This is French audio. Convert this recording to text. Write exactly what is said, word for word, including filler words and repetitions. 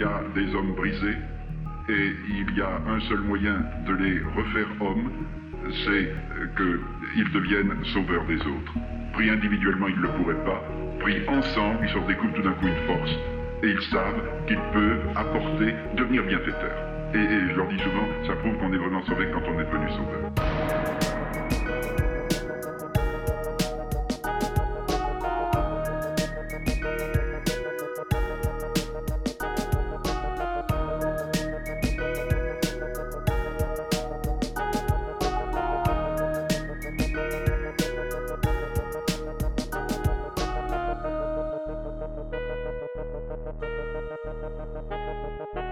y a des hommes brisés et il y a un seul moyen de les refaire hommes, c'est qu'ils deviennent sauveurs des autres. Pris individuellement, ils ne le pourraient pas. Pris ensemble, ils se découvrent tout d'un coup une force. Et ils savent qu'ils peuvent apporter, devenir bienfaiteurs. Et, et je leur dis souvent, ça prouve qu'on est vraiment sauvé quand on est devenu sauveur. Thank you.